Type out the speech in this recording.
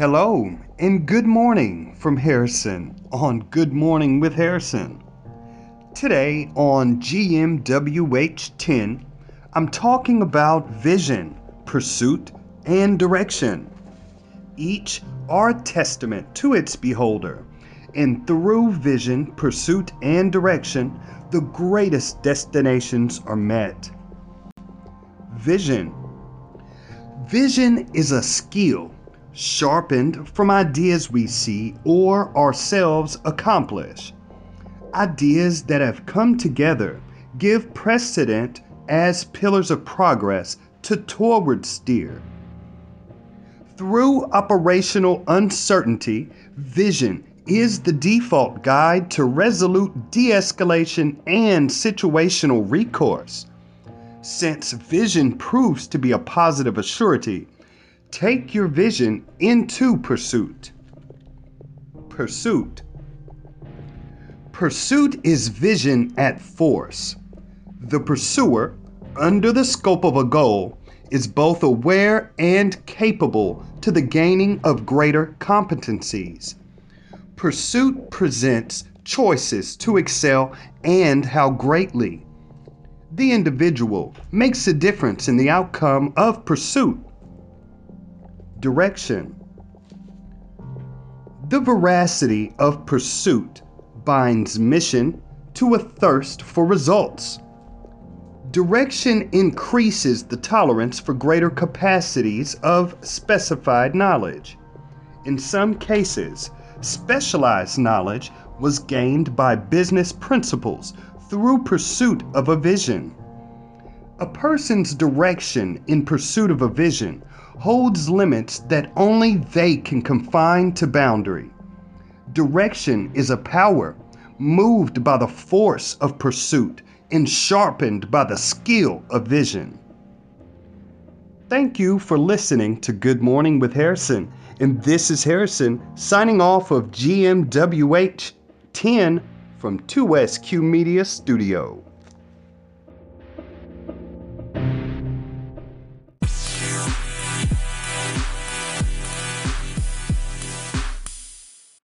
Hello and good morning from Harrison on Good Morning with Harrison. Today on GMWH 10, I'm talking about vision, pursuit, and direction. Each are a testament to its beholder, and through vision, pursuit, and direction, the greatest destinations are met. Vision. Vision is a skill sharpened from ideas we see or ourselves accomplish. Ideas that have come together give precedent as pillars of progress to toward steer. Through operational uncertainty, vision is the default guide to resolute de-escalation and situational recourse. Since vision proves to be a positive assurity, take your vision into pursuit. Pursuit is vision at force. The pursuer, under the scope of a goal, is both aware and capable to the gaining of greater competencies. Pursuit presents choices to excel and how greatly. The individual makes a difference in the outcome of pursuit. Direction. The veracity of pursuit binds mission to a thirst for results. Direction increases the tolerance for greater capacities of specified knowledge. In some cases, specialized knowledge was gained by business principles through pursuit of a vision. A person's direction in pursuit of a vision holds limits that only they can confine to boundary. Direction is a power moved by the force of pursuit and sharpened by the skill of vision. Thank you for listening to Good Morning with Harrison, and this is Harrison signing off of GMWH 10 from 2SQ Media Studio.